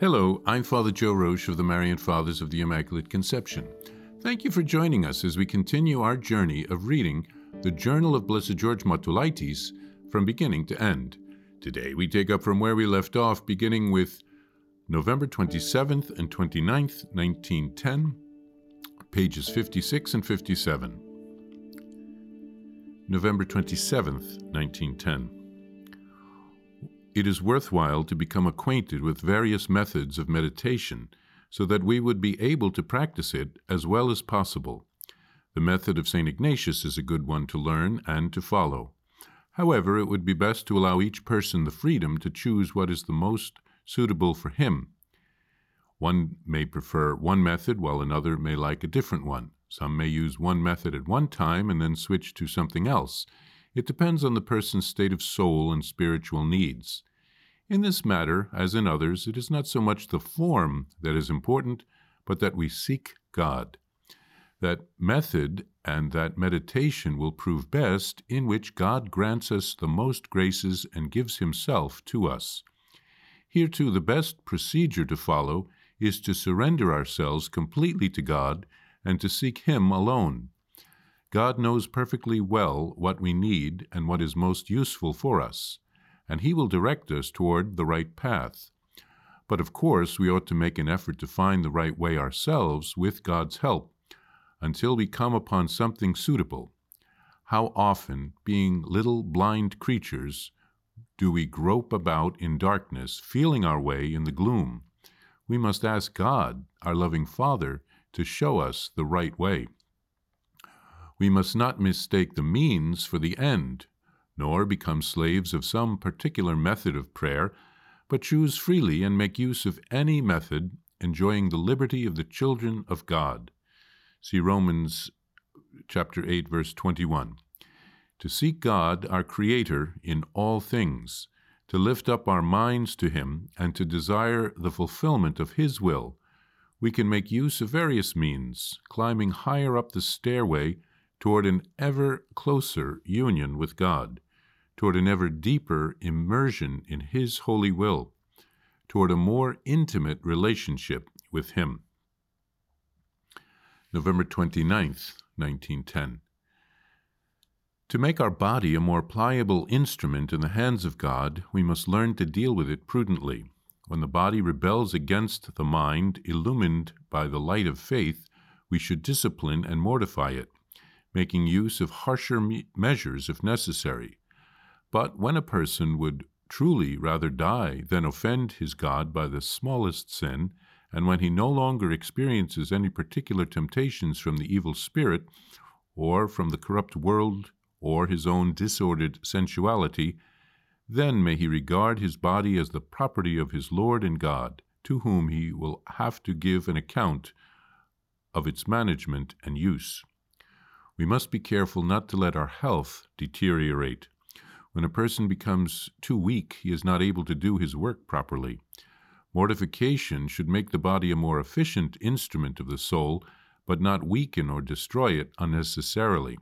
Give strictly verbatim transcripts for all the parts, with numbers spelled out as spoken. Hello, I'm Father Joe Roche of the Marian Fathers of the Immaculate Conception. Thank you for joining us as we continue our journey of reading the Journal of Blessed George Matulaitis from beginning to end. Today we take up from where we left off, beginning with November twenty-seventh and twenty-ninth, nineteen ten, pages fifty-six and fifty-seven. November twenty-seventh, nineteen ten. It is worthwhile to become acquainted with various methods of meditation so that we would be able to practice it as well as possible. The method of Saint Ignatius is a good one to learn and to follow. However, it would be best to allow each person the freedom to choose what is the most suitable for him. One may prefer one method while another may like a different one. Some may use one method at one time and then switch to something else. It depends on the person's state of soul and spiritual needs. In this matter, as in others, it is not so much the form that is important, but that we seek God. That method and that meditation will prove best in which God grants us the most graces and gives Himself to us. Here, too, the best procedure to follow is to surrender ourselves completely to God and to seek Him alone. God knows perfectly well what we need and what is most useful for us, and He will direct us toward the right path. But of course, we ought to make an effort to find the right way ourselves with God's help, until we come upon something suitable. How often, being little blind creatures, do we grope about in darkness, feeling our way in the gloom? We must ask God, our loving Father, to show us the right way. We must not mistake the means for the end, nor become slaves of some particular method of prayer, but choose freely and make use of any method, enjoying the liberty of the children of God. See Romans chapter eight, verse twenty-one. To seek God, our Creator, in all things, to lift up our minds to Him, and to desire the fulfillment of His will, we can make use of various means, climbing higher up the stairway toward an ever closer union with God, toward an ever deeper immersion in His holy will, toward a more intimate relationship with Him. November twenty-ninth, nineteen ten. To make our body a more pliable instrument in the hands of God, we must learn to deal with it prudently. When the body rebels against the mind, illumined by the light of faith, we should discipline and mortify it, making use of harsher me- measures if necessary. But when a person would truly rather die than offend his God by the smallest sin, and when he no longer experiences any particular temptations from the evil spirit, or from the corrupt world, or his own disordered sensuality, then may he regard his body as the property of his Lord and God, to whom he will have to give an account of its management and use. We must be careful not to let our health deteriorate. When a person becomes too weak, he is not able to do his work properly. Mortification should make the body a more efficient instrument of the soul, but not weaken or destroy it unnecessarily.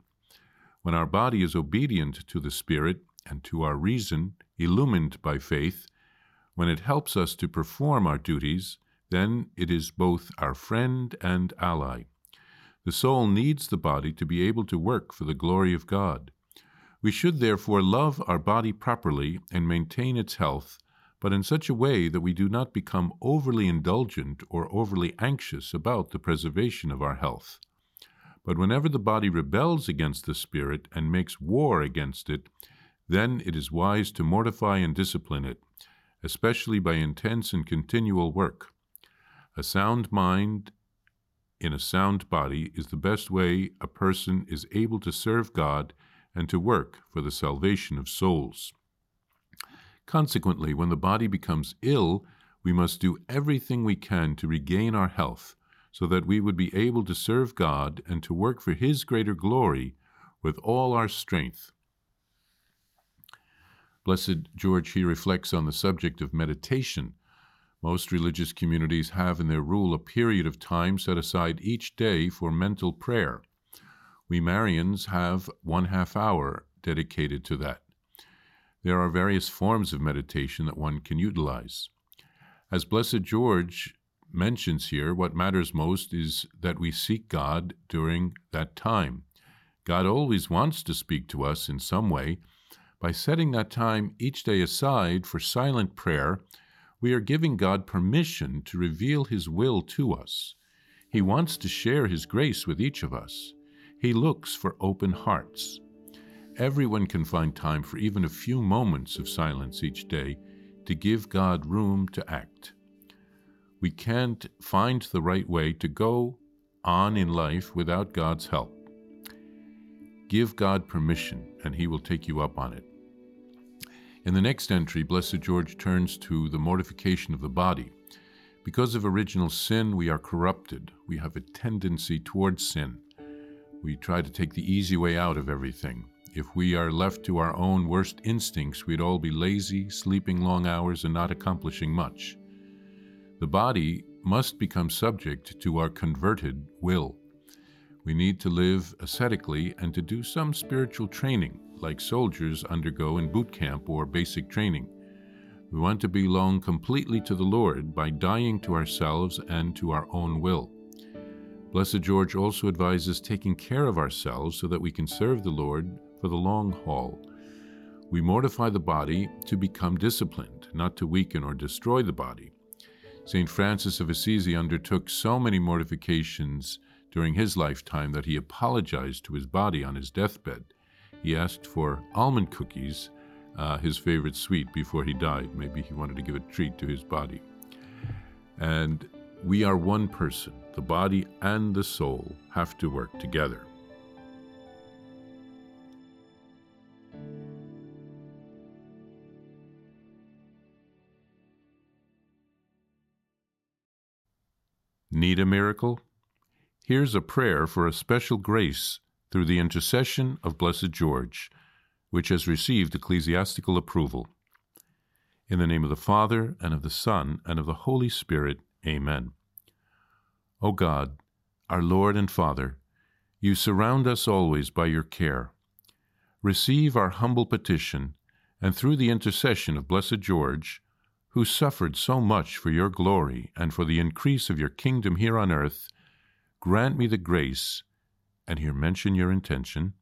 When our body is obedient to the Spirit and to our reason, illumined by faith, when it helps us to perform our duties, then it is both our friend and ally. The soul needs the body to be able to work for the glory of God. We should therefore love our body properly and maintain its health, but in such a way that we do not become overly indulgent or overly anxious about the preservation of our health. But whenever the body rebels against the Spirit and makes war against it, then it is wise to mortify and discipline it, especially by intense and continual work. A sound mind in a sound body is the best way a person is able to serve God and to work for the salvation of souls. Consequently, when the body becomes ill, we must do everything we can to regain our health, so that we would be able to serve God and to work for His greater glory with all our strength. Blessed George here reflects on the subject of meditation. Most religious communities have in their rule a period of time set aside each day for mental prayer. We Marians have one half hour dedicated to that. There are various forms of meditation that one can utilize. As Blessed George mentions here, what matters most is that we seek God during that time. God always wants to speak to us in some way. By setting that time each day aside for silent prayer, we are giving God permission to reveal His will to us. He wants to share His grace with each of us. He looks for open hearts. Everyone can find time for even a few moments of silence each day to give God room to act. We can't find the right way to go on in life without God's help. Give God permission, and He will take you up on it. In the next entry, Blessed George turns to the mortification of the body. Because of original sin, we are corrupted. We have a tendency towards sin. We try to take the easy way out of everything. If we are left to our own worst instincts, we'd all be lazy, sleeping long hours, and not accomplishing much. The body must become subject to our converted will. We need to live ascetically and to do some spiritual training, like soldiers undergo in boot camp or basic training. We want to belong completely to the Lord by dying to ourselves and to our own will. Blessed George also advises taking care of ourselves so that we can serve the Lord for the long haul. We mortify the body to become disciplined, not to weaken or destroy the body. Saint Francis of Assisi undertook so many mortifications during his lifetime that he apologized to his body on his deathbed. He asked for almond cookies, uh, his favorite sweet, before he died. Maybe he wanted to give a treat to his body. And we are one person. The body and the soul have to work together. Need a miracle? Here's a prayer for a special grace through the intercession of Blessed George, which has received ecclesiastical approval. In the name of the Father, and of the Son, and of the Holy Spirit, Amen. O God, our Lord and Father, you surround us always by your care. Receive our humble petition, and through the intercession of Blessed George, who suffered so much for your glory and for the increase of your kingdom here on earth, grant me the grace, and here mention your intention,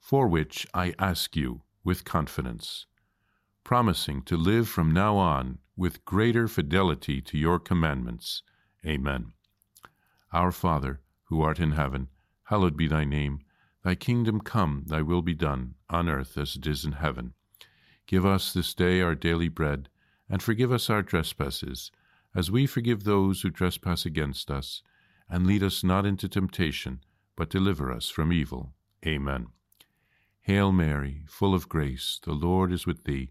for which I ask you with confidence, promising to live from now on with greater fidelity to your commandments. Amen. Our Father, who art in heaven, hallowed be thy name. Thy kingdom come, thy will be done, on earth as it is in heaven. Give us this day our daily bread, and forgive us our trespasses, as we forgive those who trespass against us. And lead us not into temptation, but deliver us from evil. Amen. Hail Mary, full of grace, the Lord is with thee.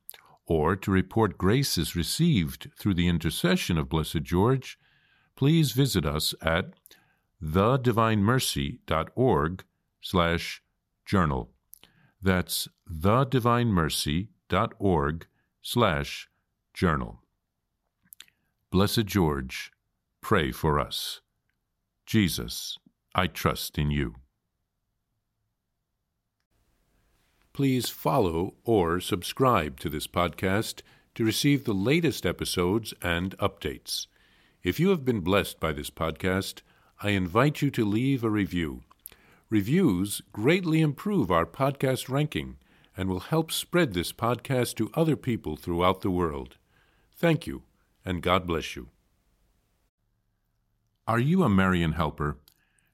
or to report graces received through the intercession of Blessed George, please visit us at thedivinemercy.org slash journal. That's thedivinemercy.org slash journal. Blessed George, pray for us. Jesus, I trust in you. Please follow or subscribe to this podcast to receive the latest episodes and updates. If you have been blessed by this podcast, I invite you to leave a review. Reviews greatly improve our podcast ranking and will help spread this podcast to other people throughout the world. Thank you, and God bless you. Are you a Marian helper?